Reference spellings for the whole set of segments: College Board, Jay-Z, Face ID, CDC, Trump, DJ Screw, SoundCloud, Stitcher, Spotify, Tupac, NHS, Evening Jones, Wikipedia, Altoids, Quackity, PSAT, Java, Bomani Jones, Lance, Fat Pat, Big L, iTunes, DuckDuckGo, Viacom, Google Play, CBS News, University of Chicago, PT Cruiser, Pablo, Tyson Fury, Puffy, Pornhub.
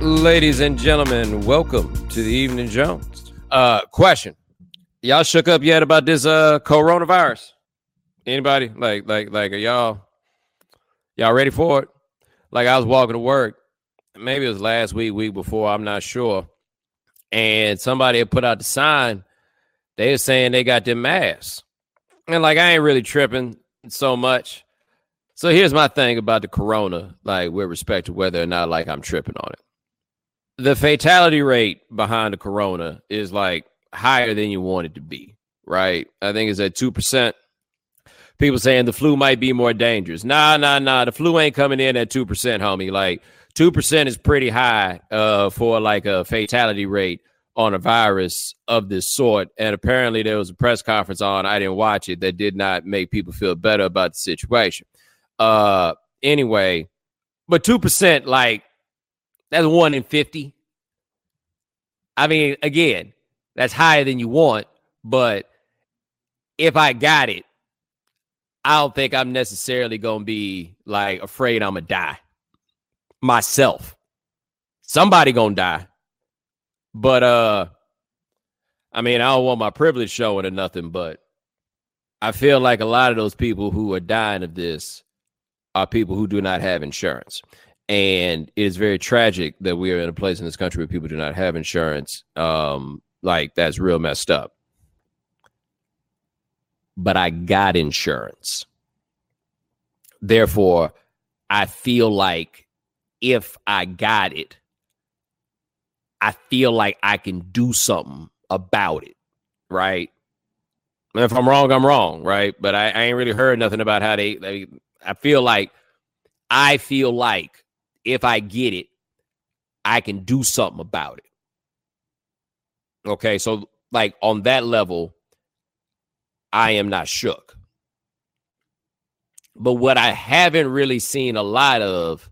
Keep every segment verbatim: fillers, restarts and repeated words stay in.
Ladies and gentlemen, welcome to the Evening Jones. Uh, question. Y'all shook up yet about this uh coronavirus? Anybody? Like, like, like, are y'all y'all ready for it? Like, I was walking to work. Maybe it was last week, week before. I'm not sure. And somebody had put out the sign. They were saying they got their masks. And, like, I ain't really tripping so much. So here's my thing about the corona, like, with respect to whether or not, like, I'm tripping on it. The fatality rate behind the corona is like higher than you want it to be, right? I think it's at two percent. People saying the flu might be more dangerous. Nah, nah, nah. The flu ain't coming in at two percent, homie. Like, two percent is pretty high uh, for like a fatality rate on a virus of this sort. And apparently there was a press conference on, I didn't watch it, that did not make people feel better about the situation. Uh, anyway, but two percent, like, that's one in fifty. I mean, again, that's higher than you want. But if I got it, I don't think I'm necessarily going to be like afraid I'm going to die myself. Somebody going to die. But, uh, I mean, I don't want my privilege showing or nothing. But I feel like a lot of those people who are dying of this are people who do not have insurance. And it is very tragic that we are in a place in this country where people do not have insurance. Um, like, that's real messed up. But I got insurance. Therefore, I feel like if I got it, I feel like I can do something about it, right? And if I'm wrong, I'm wrong, right? But I, I ain't really heard nothing about how they, they I feel like, I feel like, if I get it, I can do something about it. Okay, so like on that level, I am not shook. But what I haven't really seen a lot of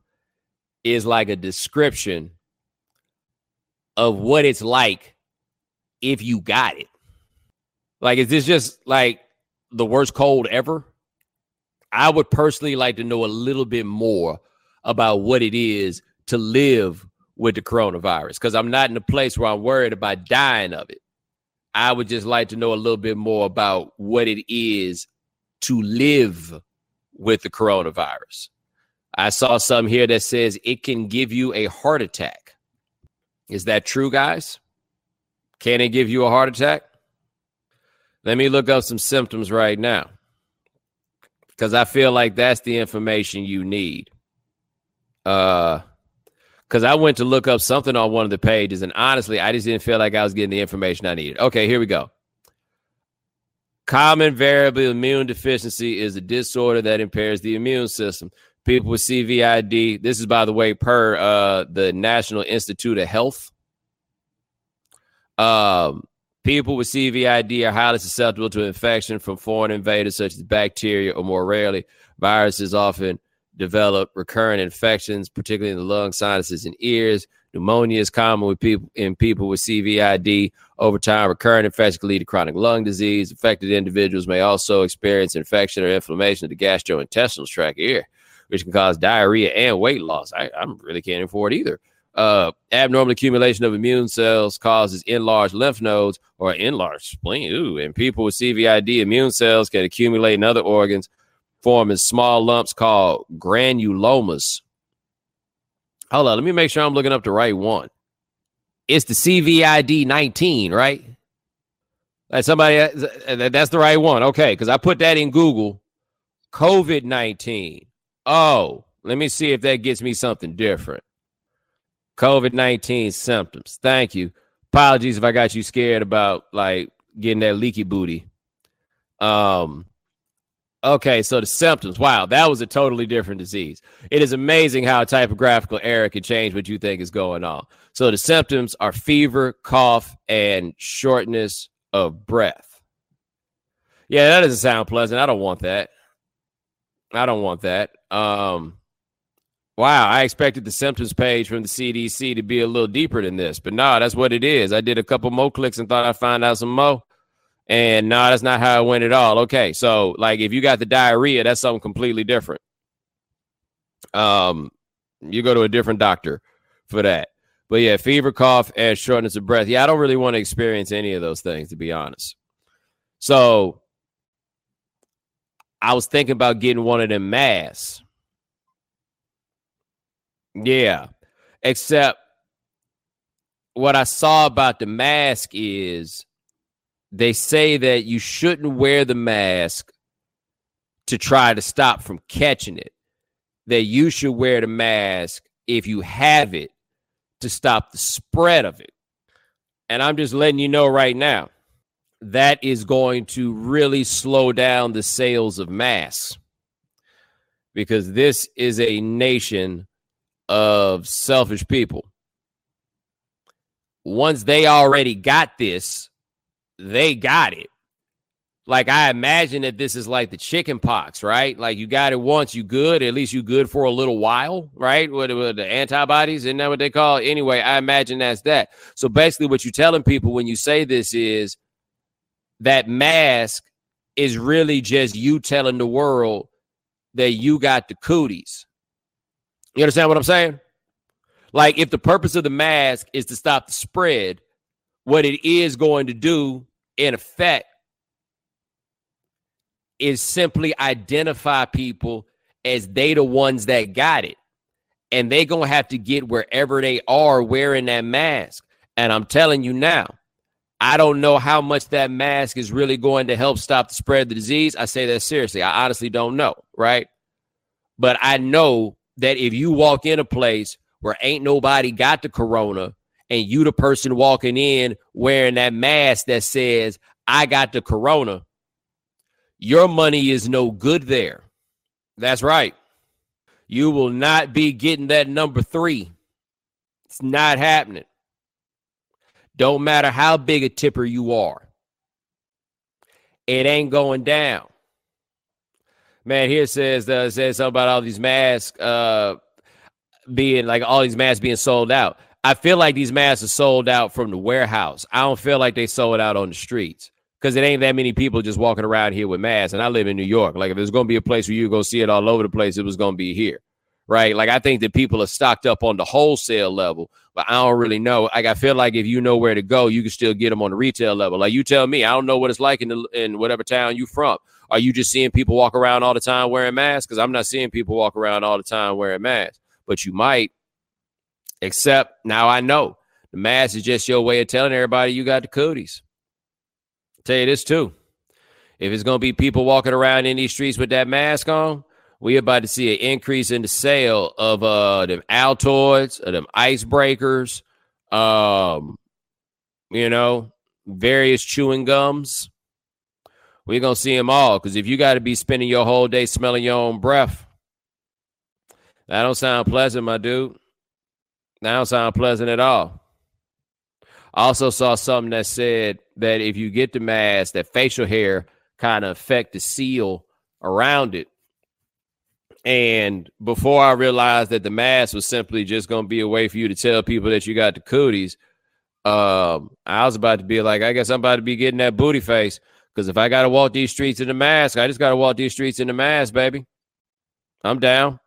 is like a description of what it's like if you got it. Like, is this just like the worst cold ever? I would personally like to know a little bit more about what it is to live with the coronavirus, because I'm not in a place where I'm worried about dying of it. I would just like to know a little bit more about what it is to live with the coronavirus. I saw something here that says it can give you a heart attack. Is that true, guys? Can it give you a heart attack? Let me look up some symptoms right now, because I feel like that's the information you need. Uh, because I went to look up something on one of the pages, and honestly, I just didn't feel like I was getting the information I needed. Okay, here we go. Common variable immune deficiency is a disorder that impairs the immune system. People with C V I D, this is, by the way, per uh, the National Institute of Health. Um, people with C V I D are highly susceptible to infection from foreign invaders such as bacteria, or more rarely, viruses. Often develop recurrent infections, particularly in the lungs, sinuses, and ears. Pneumonia is common with people in people with C V I D. Over time, recurrent infections can lead to chronic lung disease. Affected individuals may also experience infection or inflammation of the gastrointestinal tract, ear, which can cause diarrhea and weight loss. I, I really can't afford either. Uh, abnormal accumulation of immune cells causes enlarged lymph nodes or enlarged spleen. Ooh, in people with C V I D, immune cells can accumulate in other organs, forming small lumps called granulomas. Hold on, let me make sure I'm looking up the right one. It's the C V I D nineteen, right? That's somebody. That's the right one. Okay, because I put that in Google. COVID nineteen. Oh, let me see if that gets me something different. COVID nineteen symptoms. Thank you. Apologies if I got you scared about like getting that leaky booty. Um. Okay, so the symptoms. Wow, that was a totally different disease. It is amazing how a typographical error can change what you think is going on. So the symptoms are fever, cough, and shortness of breath. Yeah, that doesn't sound pleasant. I don't want that. I don't want that. Um, wow, I expected the symptoms page from the C D C to be a little deeper than this, but no, that's what it is. I did a couple more clicks and thought I'd find out some more. And no, that's not how it went at all. Okay, so like if you got the diarrhea, that's something completely different. Um, you go to a different doctor for that. But yeah, fever, cough, and shortness of breath. Yeah, I don't really want to experience any of those things, to be honest. So I was thinking about getting one of them masks. Yeah, except what I saw about the mask is they say that you shouldn't wear the mask to try to stop from catching it, that you should wear the mask if you have it to stop the spread of it. And I'm just letting you know right now, that is going to really slow down the sales of masks, because this is a nation of selfish people. Once they already got this, they got it. Like, I imagine that this is like the chicken pox, right? Like, you got it once, you good. At least you good for a little while, right? With, with the antibodies, isn't that what they call it? Anyway, I imagine that's that. So basically what you're telling people when you say this is that mask is really just you telling the world that you got the cooties. You understand what I'm saying? Like, if the purpose of the mask is to stop the spread, what it is going to do, in effect, is simply identify people as they the ones that got it. And they going to have to get wherever they are wearing that mask. And I'm telling you now, I don't know how much that mask is really going to help stop the spread of the disease. I say that seriously. I honestly don't know, right? But I know that if you walk in a place where ain't nobody got the corona, and you the person walking in wearing that mask that says, I got the corona, your money is no good there. That's right. You will not be getting that number three. It's not happening. Don't matter how big a tipper you are. It ain't going down. Man, here says, uh, says something about all these masks uh, being like all these masks being sold out. I feel like these masks are sold out from the warehouse. I don't feel like they sold out on the streets, because it ain't that many people just walking around here with masks. And I live in New York. Like, if there's going to be a place where you go see it all over the place, it was going to be here. Right. Like, I think that people are stocked up on the wholesale level, but I don't really know. Like, I feel like if you know where to go, you can still get them on the retail level. Like, you tell me, I don't know what it's like in the, in whatever town you from. Are you just seeing people walk around all the time wearing masks? Because I'm not seeing people walk around all the time wearing masks, but you might. Except now I know the mask is just your way of telling everybody you got the cooties. I'll tell you this too. If it's going to be people walking around in these streets with that mask on, we're about to see an increase in the sale of uh, them Altoids, of them icebreakers, um, you know, various chewing gums. We're going to see them all, because if you got to be spending your whole day smelling your own breath, that don't sound pleasant, my dude. That don't sound pleasant at all. I also saw something that said that if you get the mask, that facial hair kind of affect the seal around it. And before I realized that the mask was simply just going to be a way for you to tell people that you got the cooties, um, I was about to be like, I guess I'm about to be getting that booty face. Because if I got to walk these streets in the mask, I just got to walk these streets in the mask, baby. I'm down.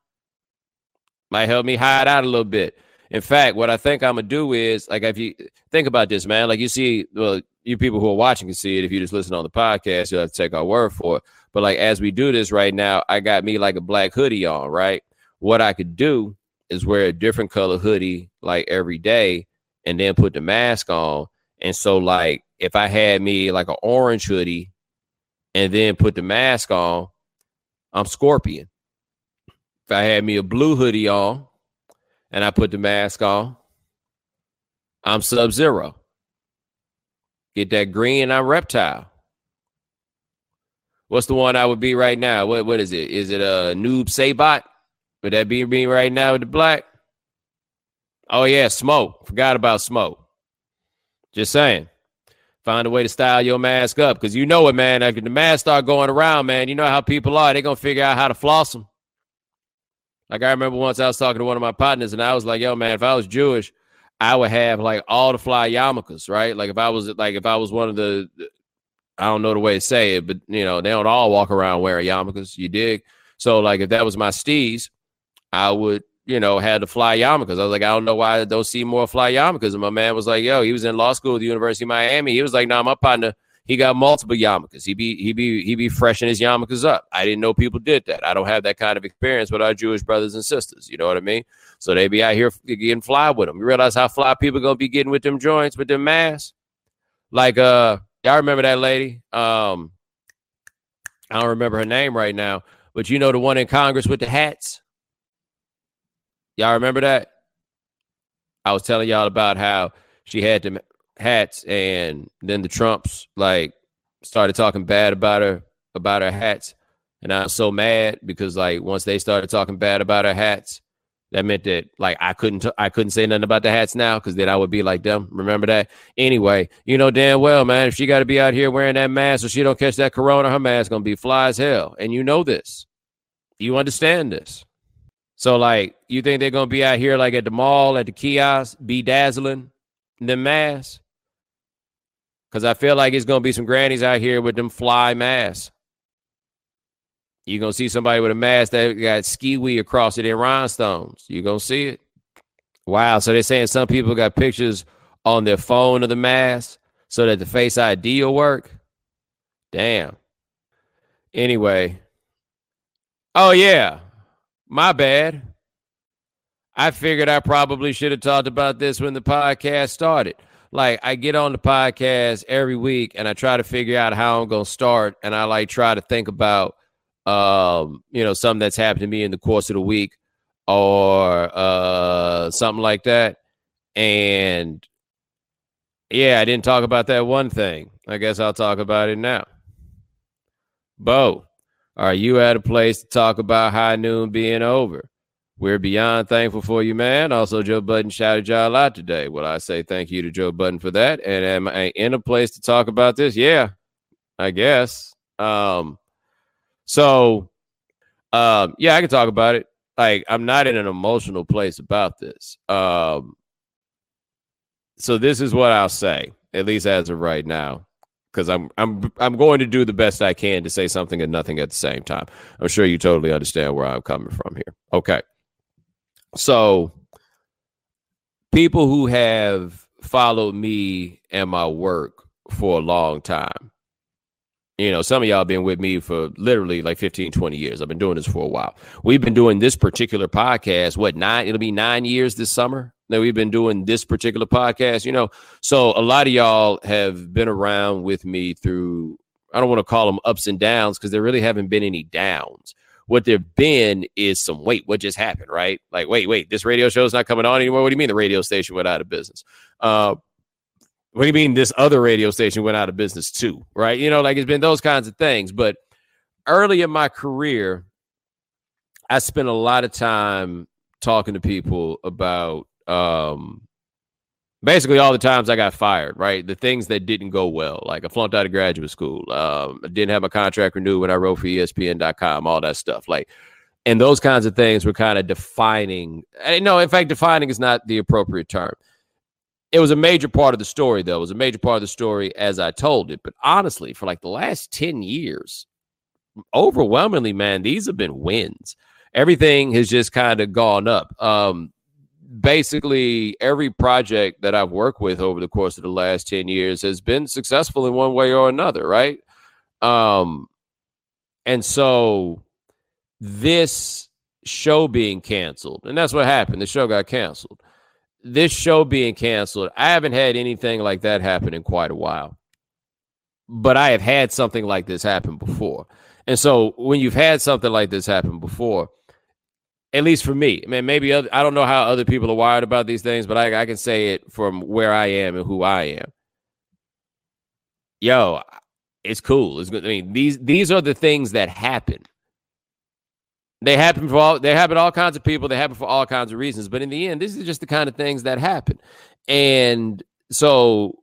Might help me hide out a little bit. In fact, what I think I'm going to do is, like, if you think about this, man, like, you see, well, you people who are watching can see it. If you just listen on the podcast, you'll have to take our word for it. But, like, as we do this right now, I got me like a black hoodie on, right? What I could do is wear a different color hoodie like every day and then put the mask on. And so, like, if I had me like an orange hoodie and then put the mask on, I'm Scorpion. If I had me a blue hoodie on and I put the mask on, I'm Sub-Zero. Get that green, I'm Reptile. What's the one I would be right now? What What is it? Is it a Noob Saibot? Would that be me right now with the black? Oh, yeah, Smoke. Forgot about Smoke. Just saying. Find a way to style your mask up, because you know it, man. After the mask start going around, man, you know how people are. They're going to figure out how to floss them. Like, I remember once I was talking to one of my partners, and I was like, yo, man, if I was Jewish, I would have, like, all the fly yarmulkes, right? Like, if I was, like, if I was one of the... the I don't know the way to say it, but, you know, they don't all walk around wearing yarmulkes. You dig? So, like, if that was my steez, I would you know, had to fly yarmulkes. I was like, I don't know why I don't see more fly yarmulkes. And my man was like, yo, he was in law school at the University of Miami. He was like, nah, my partner, he got multiple yarmulkes. He be he be he be freshening his yarmulkes up. I didn't know people did that. I don't have that kind of experience with our Jewish brothers and sisters. You know what I mean? So they be out here getting fly with them. You realize how fly people gonna be getting with them joints, with them masks? Like uh, y'all remember that lady? Um, I don't remember her name right now, but you know the one in Congress with the hats. Y'all remember that? I was telling y'all about how she had them hats, and then the Trumps like started talking bad about her about her hats, and I was so mad because like once they started talking bad about her hats, that meant that like I couldn't t- I couldn't say nothing about the hats now because then I would be like them. Remember that? Anyway, you know damn well, man, if she got to be out here wearing that mask so she don't catch that corona, her mask gonna be fly as hell, and you know this, you understand this. So like, you think they're gonna be out here like at the mall, at the kiosk, bedazzling the mask? Because I feel like it's going to be some grannies out here with them fly masks. You're going to see somebody with a mask that got ski-wee across it in rhinestones. You're going to see it. Wow. So they're saying some people got pictures on their phone of the mask so that the Face I D will work. Damn. Anyway. Oh, yeah. My bad. I figured I probably should have talked about this when the podcast started. Like, I get on the podcast every week and I try to figure out how I'm going to start. And I like try to think about, um, you know, something that's happened to me in the course of the week or uh, something like that. And yeah, I didn't talk about that one thing. I guess I'll talk about it now. Bo, are you at a place to talk about high noon being over? We're beyond thankful for you, man. Also, Joe Budden shouted y'all out today. Well, I say thank you to Joe Budden for that. And am I in a place to talk about this? Yeah, I guess. Um, so, um, yeah, I can talk about it. Like, I'm not in an emotional place about this. Um, so this is what I'll say, at least as of right now, because I'm I'm I'm going to do the best I can to say something and nothing at the same time. I'm sure you totally understand where I'm coming from here. Okay. So people who have followed me and my work for a long time, you know, some of y'all been with me for literally like fifteen, twenty years. I've been doing this for a while. We've been doing this particular podcast, what, nine? It'll be nine years this summer that we've been doing this particular podcast, you know. So a lot of y'all have been around with me through, I don't want to call them ups and downs because there really haven't been any downs. What there have been is some, wait, what just happened, right? Like, wait, wait, this radio show is not coming on anymore? What do you mean the radio station went out of business? Uh, what do you mean this other radio station went out of business too, right? You know, like it's been those kinds of things. But early in my career, I spent a lot of time talking to people about um, basically all the times I got fired, right? The things that didn't go well, like I flunked out of graduate school. Um, I didn't have my contract renewed when I wrote for E S P N dot com, all that stuff. Like, and those kinds of things were kind of defining. No, in fact, defining is not the appropriate term. It was a major part of the story, though. It was a major part of the story as I told it. But honestly, for like the last ten years, overwhelmingly, man, these have been wins. Everything has just kind of gone up. Um, Basically, every project that I've worked with over the course of the last ten years has been successful in one way or another, right? Um, and so this show being canceled, and that's what happened. The show got canceled. This show being canceled, I haven't had anything like that happen in quite a while. But I have had something like this happen before. And so when you've had something like this happen before, at least for me, I mean, maybe other, I don't know how other people are wired about these things, but I, I can say it from where I am and who I am. Yo, it's cool. It's good. I mean, these these are the things that happen. They happen for all. They happen to all kinds of people. They happen for all kinds of reasons. But in the end, these are just the kind of things that happen. And so,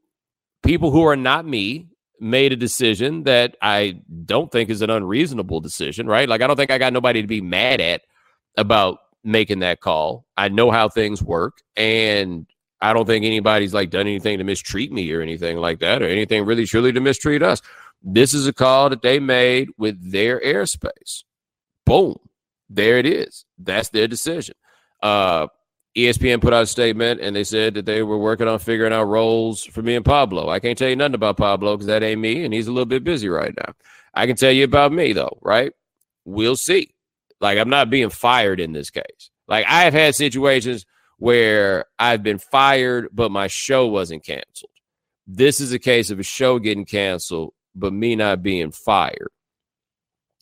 people who are not me made a decision that I don't think is an unreasonable decision, right? Like I don't think I got nobody to be mad at about making that call. I know how things work, and I don't think anybody's like done anything to mistreat me or anything like that, or anything really truly to mistreat us. This is a call that they made with their airspace. Boom. There it is. That's their decision. Uh, E S P N put out a statement, and they said that they were working on figuring out roles for me and Pablo. I can't tell you nothing about Pablo because that ain't me, and he's a little bit busy right now. I can tell you about me, though, right? We'll see. Like, I'm not being fired in this case. Like, I have had situations where I've been fired, but my show wasn't canceled. This is a case of a show getting canceled, but me not being fired.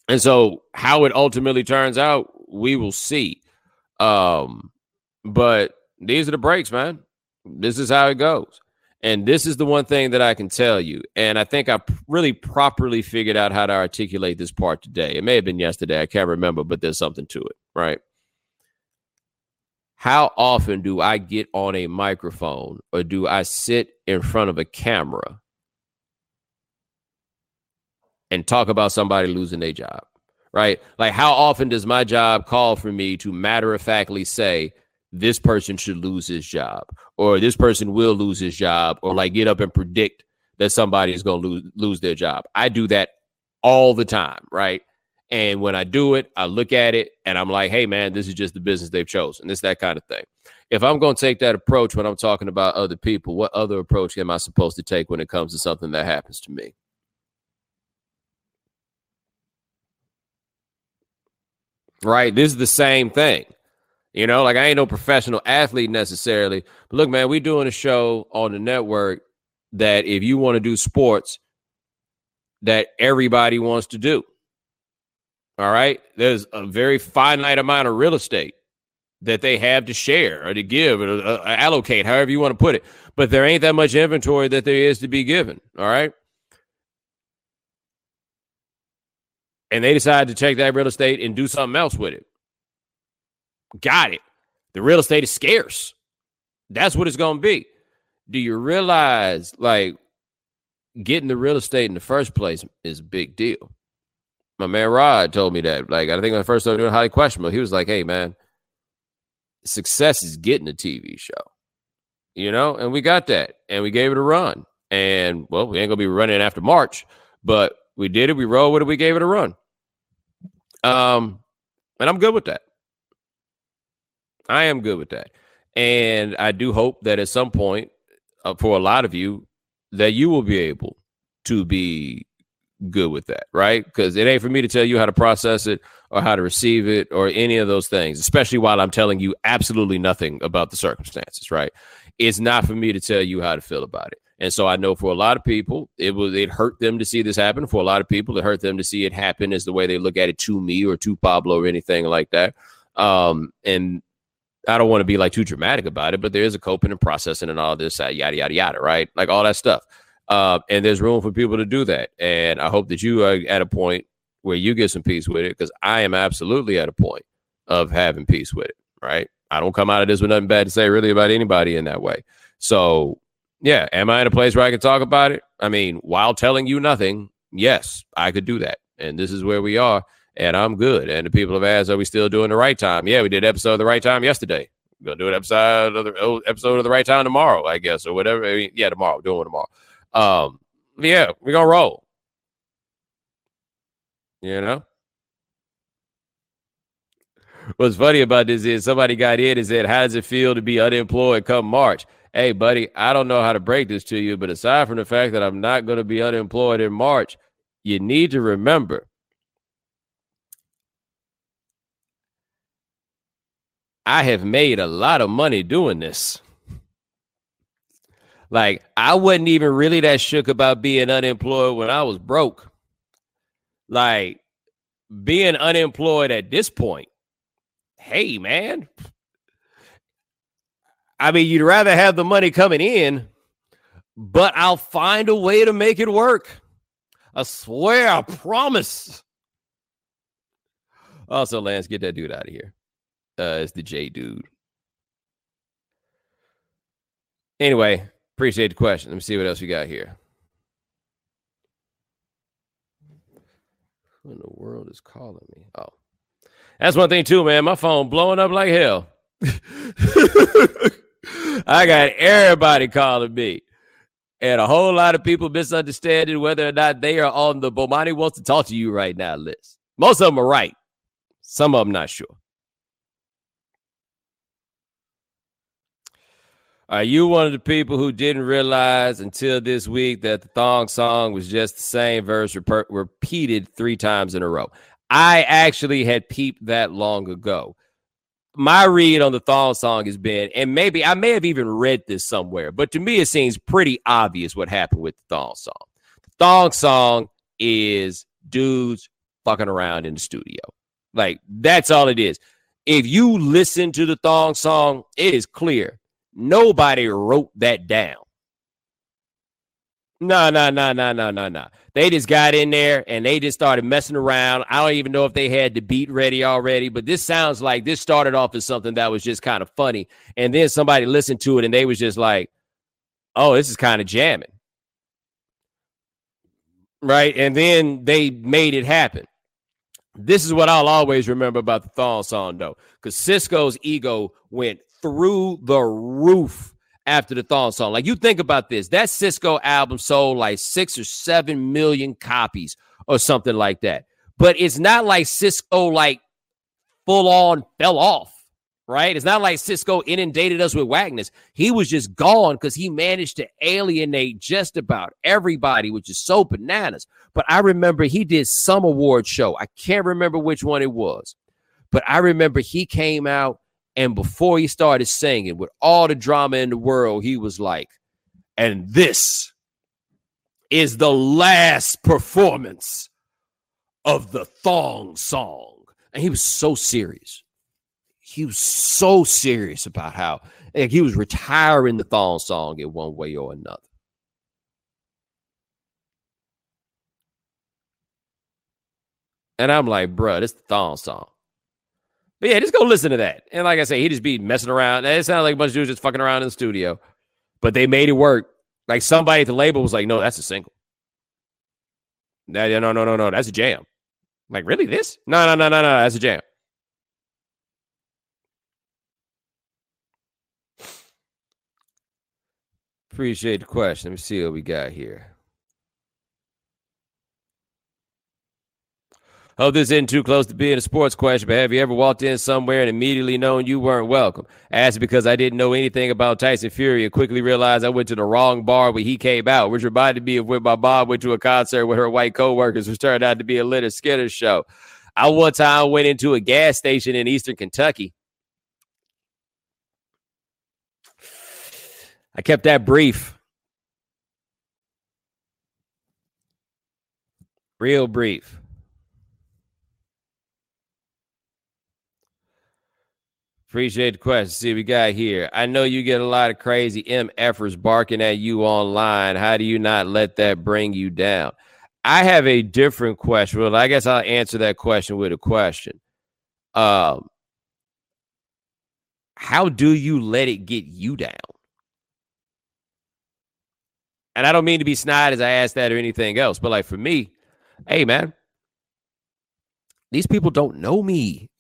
And so how it ultimately turns out, we will see. Um, but these are the breaks, man. This is how it goes. And this is the one thing that I can tell you. And I think I really properly figured out how to articulate this part today. It may have been yesterday. I can't remember, but there's something to it, right? How often do I get on a microphone or do I sit in front of a camera and talk about somebody losing their job, right? Like, how often does my job call for me to matter-of-factly say, this person should lose his job, or this person will lose his job, or like get up and predict that somebody is going to lose, lose their job? I do that all the time, right? And when I do it, I look at it and I'm like, hey, man, this is just the business they've chosen. It's that kind of thing. If I'm going to take that approach when I'm talking about other people, what other approach am I supposed to take when it comes to something that happens to me? Right? This is the same thing. You know, like, I ain't no professional athlete necessarily. But look, man, we doing a show on the network that if you want to do sports, that everybody wants to do. All right. There's a very finite amount of real estate that they have to share or to give or uh, allocate, however you want to put it. But there ain't that much inventory that there is to be given. All right. And they decide to take that real estate and do something else with it. Got it. The real estate is scarce. That's what it's going to be. Do you realize, like, getting the real estate in the first place is a big deal? My man Rod told me that. Like, I think when I first started doing Highly Questionable, he was like, hey, man, success is getting a T V show, you know? And we got that, and we gave it a run. And, well, we ain't going to be running after March, but we did it. We rolled with it. We gave it a run. Um, and I'm good with that. I am good with that. And I do hope that at some point, uh, for a lot of you, that you will be able to be good with that, right? Because it ain't for me to tell you how to process it or how to receive it or any of those things, especially while I'm telling you absolutely nothing about the circumstances, right? It's not for me to tell you how to feel about it. And so I know for a lot of people, it was it hurt them to see this happen. For a lot of people, it hurt them to see it happen is the way they look at it to me or to Pablo or anything like that. Um, and I don't want to be like too dramatic about it, but there is a coping and processing and all this, yada, yada, yada, right? Like all that stuff. Uh, and there's room for people to do that. And I hope that you are at a point where you get some peace with it, because I am absolutely at a point of having peace with it, right? I don't come out of this with nothing bad to say really about anybody in that way. So, yeah, am I in a place where I can talk about it? I mean, while telling you nothing, yes, I could do that. And this is where we are, and I'm good. And the people have asked, are we still doing the right time? Yeah, we did episode of the right time yesterday. We're going to do an episode of, the, episode of the right time tomorrow, I guess, or whatever. I mean, yeah, tomorrow. Doing it tomorrow. Um, yeah, we're going to roll, you know? What's funny about this is somebody got in and said, how does it feel to be unemployed come March? Hey, buddy, I don't know how to break this to you, but aside from the fact that I'm not going to be unemployed in March, you need to remember, I have made a lot of money doing this. Like, I wasn't even really that shook about being unemployed when I was broke. Like, being unemployed at this point, hey, man. I mean, you'd rather have the money coming in, but I'll find a way to make it work. I swear, I promise. Also, Lance, get that dude out of here. Uh, it's the J dude. Anyway. Appreciate the question. Let me see what else we got here. Who in the world is calling me? Oh, that's one thing too, man. My phone blowing up like hell. I got everybody calling me. And a whole lot of people misunderstanding whether or not they are on the Bomani wants to talk to you right now list. Most of them are right. Some of them not sure. Are you one of the people who didn't realize until this week that the thong song was just the same verse rep- repeated three times in a row? I actually had peeped that long ago. My read on the thong song has been, and maybe I may have even read this somewhere, but to me it seems pretty obvious what happened with the thong song. The thong song is dudes fucking around in the studio. Like, that's all it is. If you listen to the thong song, it is clear. Nobody wrote that down. No, no, no, no, no, no, no. They just got in there and they just started messing around. I don't even know if they had the beat ready already, but this sounds like this started off as something that was just kind of funny. And then somebody listened to it and they was just like, oh, this is kind of jamming. Right? And then they made it happen. This is what I'll always remember about the thong song, though, because Sisqó's ego went through the roof after the thong song. Like, you think about this. That Sisqó album sold like six or seven million copies or something like that. But it's not like Sisqó, like, full on fell off, right? It's not like Sisqó inundated us with whackness. He was just gone because he managed to alienate just about everybody, which is so bananas. But I remember he did some award show. I can't remember which one it was. But I remember he came out, and before he started singing, with all the drama in the world, he was like, and this is the last performance of the thong song. And he was so serious. He was so serious about how, like, he was retiring the thong song in one way or another. And I'm like, bruh, this is the thong song. But yeah, just go listen to that. And like I say, he just be messing around. It sounded like a bunch of dudes just fucking around in the studio. But they made it work. Like, somebody at the label was like, no, that's a single. No, no, no, no, no. That's a jam. I'm like, really, this? No, no, no, no, no. That's a jam. Appreciate the question. Let me see what we got here. Hope this isn't too close to being a sports question, but have you ever walked in somewhere and immediately known you weren't welcome? Asked because I didn't know anything about Tyson Fury and quickly realized I went to the wrong bar when he came out, which reminded me of when my mom went to a concert with her white coworkers, which turned out to be a Lynyrd Skynyrd show. I one time went into a gas station in Eastern Kentucky. I kept that brief. Real brief. Appreciate the question. See what we got here. I know you get a lot of crazy MFers barking at you online. How do you not let that bring you down? I have a different question. Well, I guess I'll answer that question with a question. Um, how do you let it get you down? And I don't mean to be snide as I ask that or anything else, but like, for me, hey, man, these people don't know me.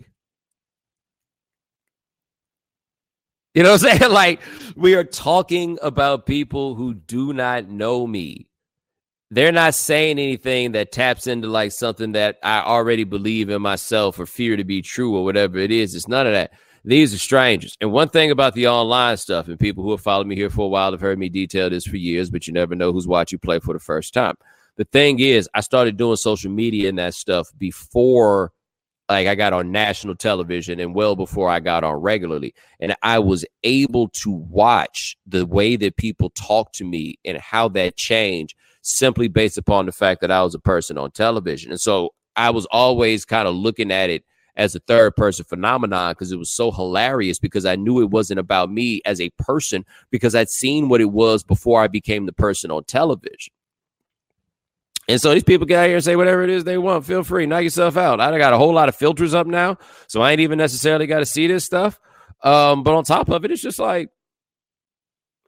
You know what I'm saying? Like, we are talking about people who do not know me. They're not saying anything that taps into, like, something that I already believe in myself or fear to be true or whatever it is. It's none of that. These are strangers. And one thing about the online stuff, and people who have followed me here for a while have heard me detail this for years, but you never know who's watching you play for the first time. The thing is, I started doing social media and that stuff before, like, I got on national television and well before I got on regularly. And I was able to watch the way that people talk to me and how that changed simply based upon the fact that I was a person on television. And so I was always kind of looking at it as a third person phenomenon because it was so hilarious, because I knew it wasn't about me as a person, because I'd seen what it was before I became the person on television. And so these people get out here and say whatever it is they want. Feel free. Knock yourself out. I got a whole lot of filters up now, so I ain't even necessarily got to see this stuff. Um, but on top of it, it's just like,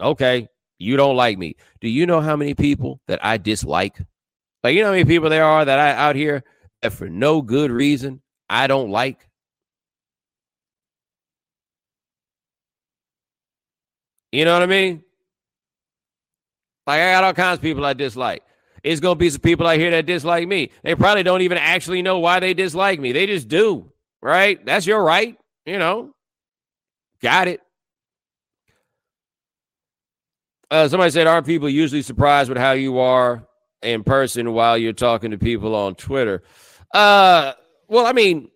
okay, you don't like me. Do you know how many people that I dislike? Like, you know how many people there are that I out here that for no good reason I don't like? You know what I mean? Like, I got all kinds of people I dislike. It's going to be some people out here that dislike me. They probably don't even actually know why they dislike me. They just do, right? That's your right, you know. Got it. Uh, somebody said, aren't people usually surprised with how you are in person while you're talking to people on Twitter? Uh, well, I mean,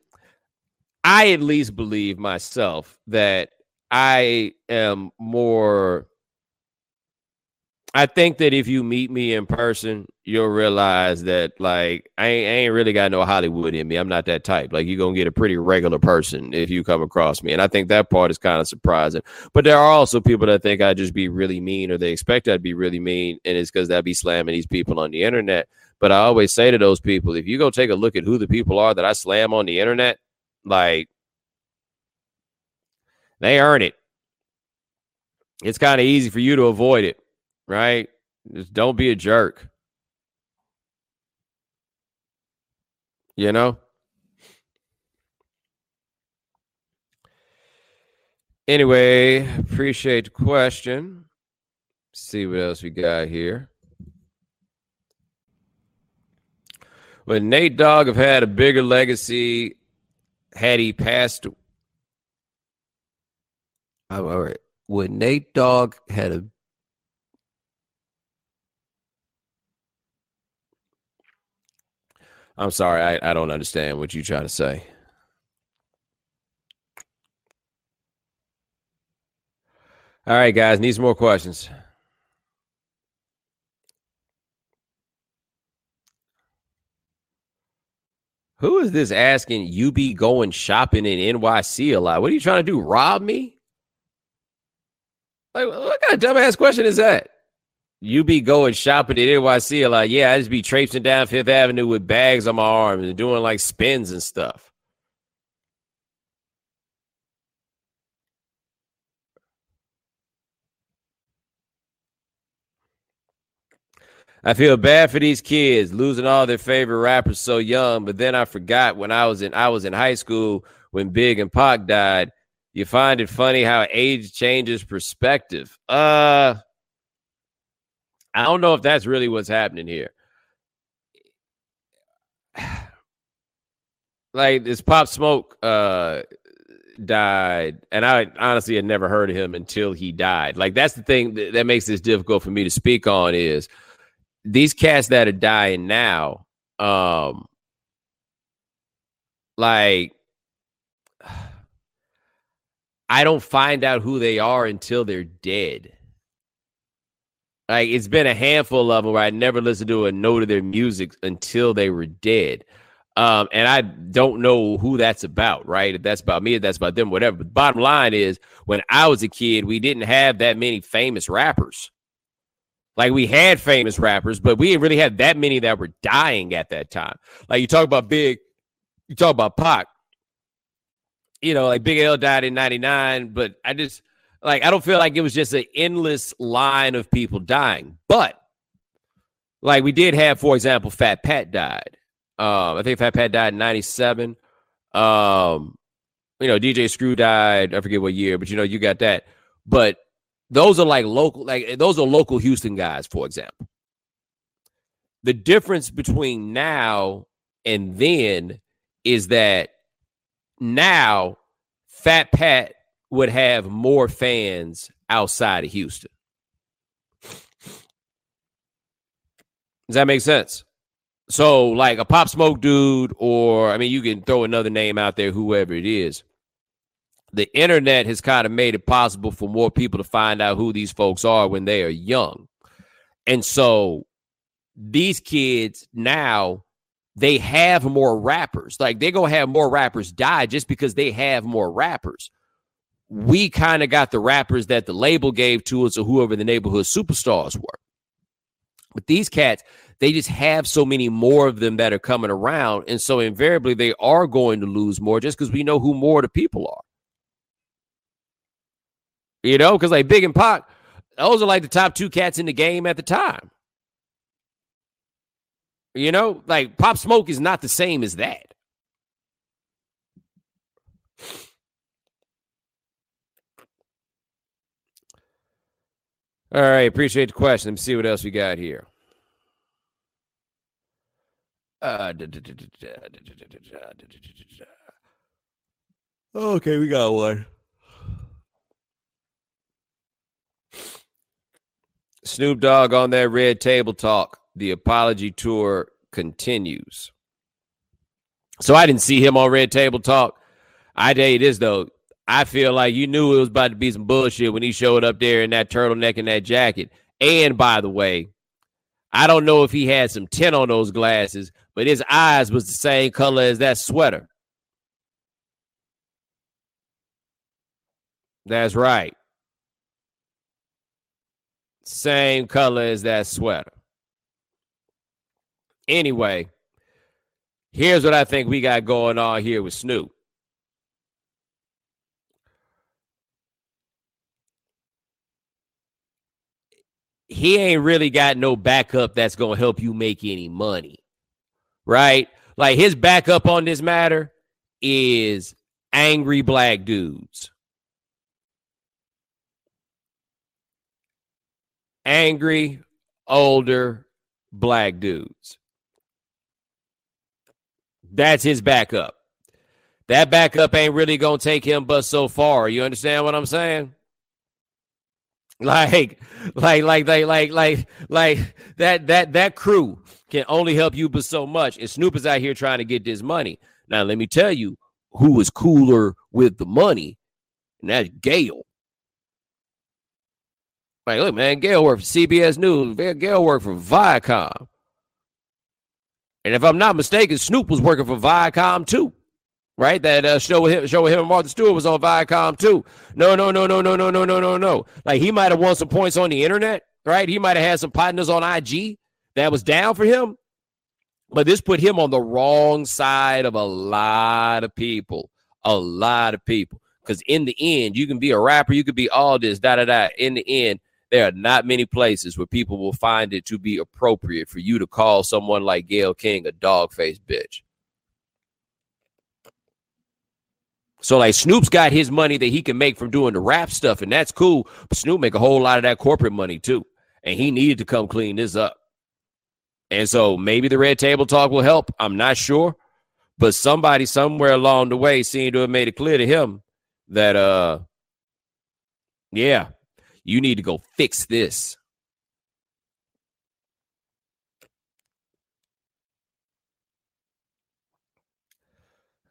I at least believe myself that I am more... I think that if you meet me in person, you'll realize that, like, I ain't, I ain't really got no Hollywood in me. I'm not that type. Like, you're going to get a pretty regular person if you come across me. And I think that part is kind of surprising. But there are also people that think I'd just be really mean, or they expect I'd be really mean, and it's because I'd be slamming these people on the internet. But I always say to those people, if you go take a look at who the people are that I slam on the internet, like, they earn it. It's kind of easy for you to avoid it. Right? Just don't be a jerk. You know? Anyway, appreciate the question. See what else we got here. Would Nate Dogg have had a bigger legacy had he passed? Oh, all right. Would Nate Dogg had a I'm sorry, I, I don't understand what you're trying to say. All right, guys, need some more questions. Who is this asking you be going shopping in N Y C a lot? What are you trying to do, rob me? Like, what kind of dumbass question is that? You be going shopping at N Y C a lot. Yeah, I just be traipsing down Fifth Avenue with bags on my arms and doing like spins and stuff. I feel bad for these kids losing all their favorite rappers so young, but then I forgot when I was in I was in high school when Big and Pac died. You find it funny how age changes perspective. Uh I don't know if that's really what's happening here. Like, this Pop Smoke uh, died, and I honestly had never heard of him until he died. Like, that's the thing that, that makes this difficult for me to speak on is these cats that are dying now, um, like, I don't find out who they are until they're dead. Like, it's been a handful of them where I never listened to a note of their music until they were dead. Um, and I don't know who that's about, right? If that's about me, if that's about them, whatever. But bottom line is, when I was a kid, we didn't have that many famous rappers. Like, we had famous rappers, but we didn't really have that many that were dying at that time. Like, you talk about Big, you talk about Pac. You know, like, Big L died in ninety-nine, but I just... Like, I don't feel like it was just an endless line of people dying. But, like, we did have, for example, Fat Pat died. Um, I think Fat Pat died in ninety-seven. Um, you know, D J Screw died. I forget what year, but, you know, you got that. But those are, like, local. Like, those are local Houston guys, for example. The difference between now and then is that now Fat Pat would have more fans outside of Houston. Does that make sense? So, like, a Pop Smoke dude, or, I mean, you can throw another name out there, whoever it is. The internet has kind of made it possible for more people to find out who these folks are when they are young. And so these kids now, they have more rappers. Like, they're going to have more rappers die just because they have more rappers. We kind of got the rappers that the label gave to us or whoever the neighborhood superstars were. But these cats, they just have so many more of them that are coming around. And so invariably they are going to lose more just because we know who more of the people are. You know, because like Big and Pac, those are like the top two cats in the game at the time. You know, like Pop Smoke is not the same as that. All right, appreciate the question. Let me see what else we got here. Uh, okay, we got one. Snoop Dogg on that Red Table Talk. The apology tour continues. So I didn't see him on Red Table Talk. I tell you this, though. I feel like you knew it was about to be some bullshit when he showed up there in that turtleneck and that jacket. And by the way, I don't know if he had some tint on those glasses, but his eyes was the same color as that sweater. That's right. Same color as that sweater. Anyway, here's what I think we got going on here with Snoop. He ain't really got no backup that's going to help you make any money, right? Like, his backup on this matter is angry black dudes. Angry, older black dudes. That's his backup. That backup ain't really going to take him but so far. You understand what I'm saying? Like, like, like, like, like, like, like that, that, that crew can only help you but so much. And Snoop is out here trying to get this money. Now, let me tell you who is cooler with the money, and that's Gayle. Like, look, man, Gayle worked for C B S News. Gayle worked for Viacom. And if I'm not mistaken, Snoop was working for Viacom, too. Right? That uh, show with him, show with him and Martha Stewart was on Viacom, too. No, no, no, no, no, no, no, no, no, no. Like, he might have won some points on the internet, right? He might have had some partners on I G that was down for him. But this put him on the wrong side of a lot of people. A lot of people. Because in the end, you can be a rapper, you could be all this, da-da-da. In the end, there are not many places where people will find it to be appropriate for you to call someone like Gayle King a dog-faced bitch. So, like, Snoop's got his money that he can make from doing the rap stuff, and that's cool. But Snoop make a whole lot of that corporate money, too. And he needed to come clean this up. And so maybe the Red Table Talk will help. I'm not sure. But somebody somewhere along the way seemed to have made it clear to him that, uh, yeah, you need to go fix this.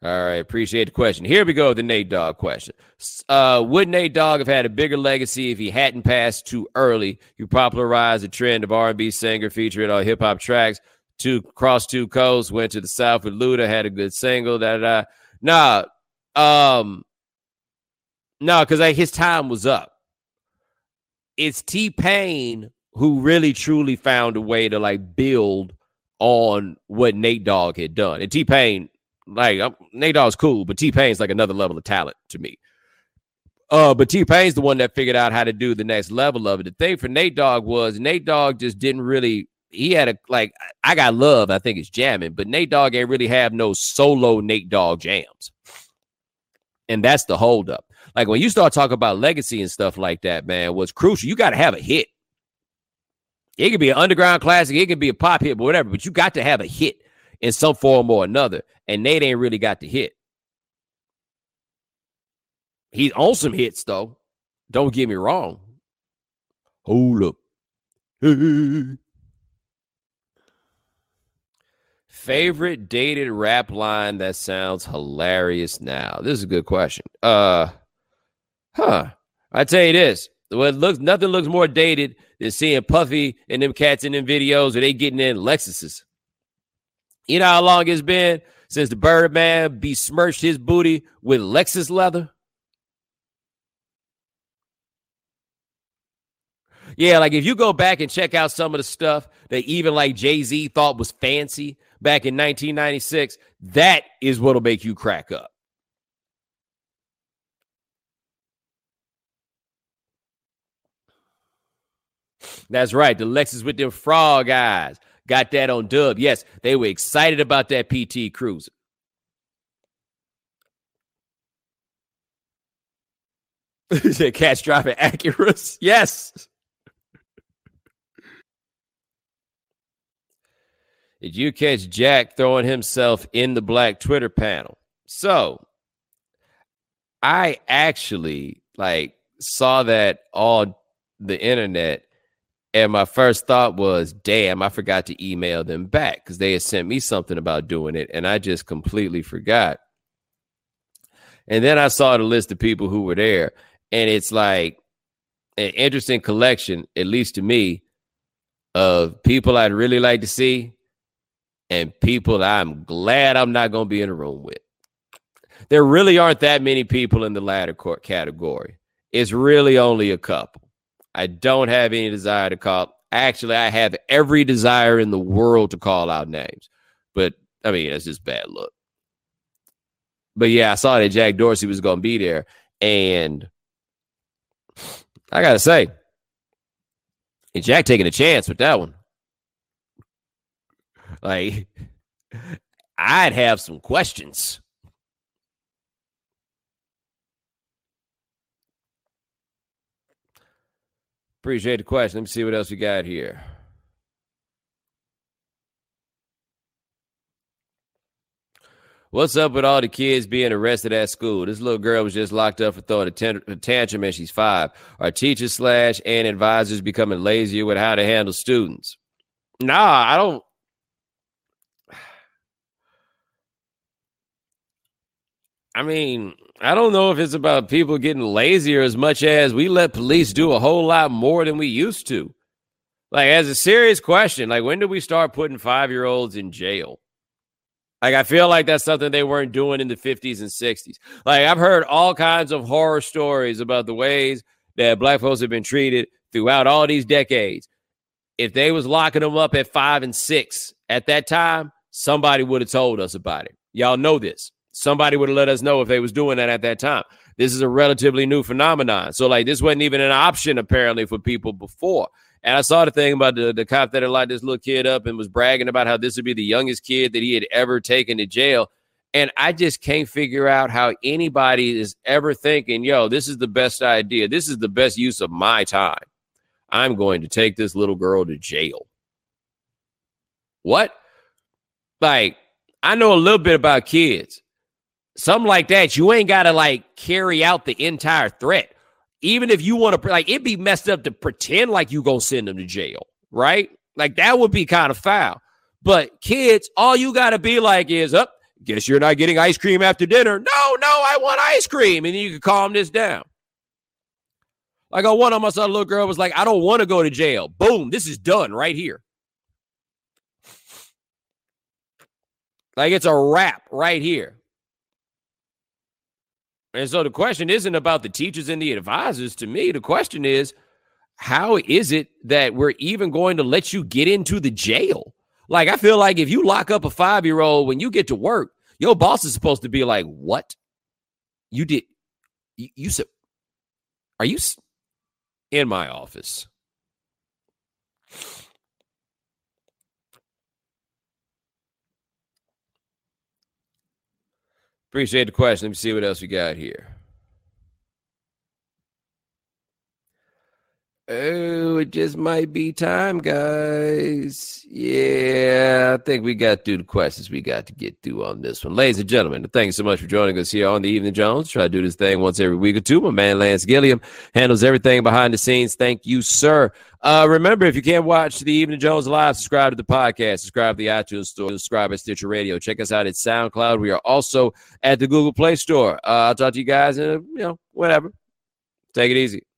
All right, appreciate the question. Here we go with the Nate Dogg question. Uh, would Nate Dogg have had a bigger legacy if he hadn't passed too early? You popularized the trend of R and B singer featuring on hip-hop tracks. Two, crossed two coasts, went to the South with Luda, had a good single, da-da-da. Nah, um, nah, because like, his time was up. It's T-Pain who really, truly found a way to, like, build on what Nate Dogg had done. And T-Pain... Like, I'm, Nate Dogg's cool, but T-Pain's like another level of talent to me. Uh, but T-Pain's the one that figured out how to do the next level of it. The thing for Nate Dogg was Nate Dogg just didn't really, he had a, like, I Got Love, I think it's jamming, but Nate Dogg ain't really have no solo Nate Dogg jams. And that's the holdup. Like, when you start talking about legacy and stuff like that, man, what's crucial, you got to have a hit. It could be an underground classic, it could be a pop hit, but whatever, but you got to have a hit in some form or another. And Nate ain't really got the hit. He's on some hits, though. Don't get me wrong. Hold up. Hey. Favorite dated rap line that sounds hilarious now? This is a good question. Uh, huh. I tell you this. Well, it looks, nothing looks more dated than seeing Puffy and them cats in them videos where they getting in Lexuses. You know how long it's been since the Birdman besmirched his booty with Lexus leather? Yeah, like if you go back and check out some of the stuff that even like Jay-Z thought was fancy back in nineteen ninety-six, that is what'll make you crack up. That's right, the Lexus with them frog eyes. Got that on dub. Yes, they were excited about that P T Cruiser. The cat's driving Acuras. Yes. Did you catch Jack throwing himself in the black Twitter panel? So, I actually like saw that on the internet. And my first thought was, damn, I forgot to email them back because they had sent me something about doing it. And I just completely forgot. And then I saw the list of people who were there. And it's like an interesting collection, at least to me, of people I'd really like to see and people I'm glad I'm not going to be in a room with. There really aren't that many people in the latter court category. It's really only a couple. I don't have any desire to call. Actually, I have every desire in the world to call out names. But, I mean, that's just bad luck. But, yeah, I saw that Jack Dorsey was going to be there. And I got to say, Jack taking a chance with that one. Like, I'd have some questions. Appreciate the question. Let me see what else we got here. What's up with all the kids being arrested at school? This little girl was just locked up for throwing a, tant- a tantrum and she's five. Are teachers slash and advisors becoming lazier with how to handle students? Nah, I don't. I mean, I don't know if it's about people getting lazier as much as we let police do a whole lot more than we used to. Like, as a serious question, like, when did we start putting five-year-olds in jail? Like, I feel like that's something they weren't doing in the fifties and sixties. Like, I've heard all kinds of horror stories about the ways that black folks have been treated throughout all these decades. If they was locking them up at five and six at that time, somebody would have told us about it. Y'all know this. Somebody would have let us know if they was doing that at that time. This is a relatively new phenomenon. So, like, this wasn't even an option, apparently, for people before. And I saw the thing about the, the cop that had locked this little kid up and was bragging about how this would be the youngest kid that he had ever taken to jail. And I just can't figure out how anybody is ever thinking, yo, this is the best idea. This is the best use of my time. I'm going to take this little girl to jail. What? Like, I know a little bit about kids. Something like that, you ain't got to, like, carry out the entire threat. Even if you want to, like, it'd be messed up to pretend like you going to send them to jail, right? Like, that would be kind of foul. But kids, all you got to be like is, up, oh, guess you're not getting ice cream after dinner. No, no, I want ice cream. And then you can calm this down. Like, on one of my son, a little girl was like, I don't want to go to jail. Boom, this is done right here. Like, it's a wrap right here. And so the question isn't about the teachers and the advisors. To me, the question is, how is it that we're even going to let you get into the jail? Like, I feel like if you lock up a five-year-old, when you get to work, your boss is supposed to be like, what? You did, you, you said, are you in my office? Appreciate the question. Let me see what else we got here. Oh, it just might be time, guys. Yeah, I think we got through the questions we got to get through on this one. Ladies and gentlemen, thank you so much for joining us here on the Evening Jones. Try to do this thing once every week or two. My man Lance Gilliam handles everything behind the scenes. Thank you, sir. Uh, remember, if you can't watch the Evening Jones live, subscribe to the podcast, subscribe to the iTunes Store, subscribe at Stitcher Radio. Check us out at SoundCloud. We are also at the Google Play Store. Uh, I'll talk to you guys in, a, you know, whatever. Take it easy.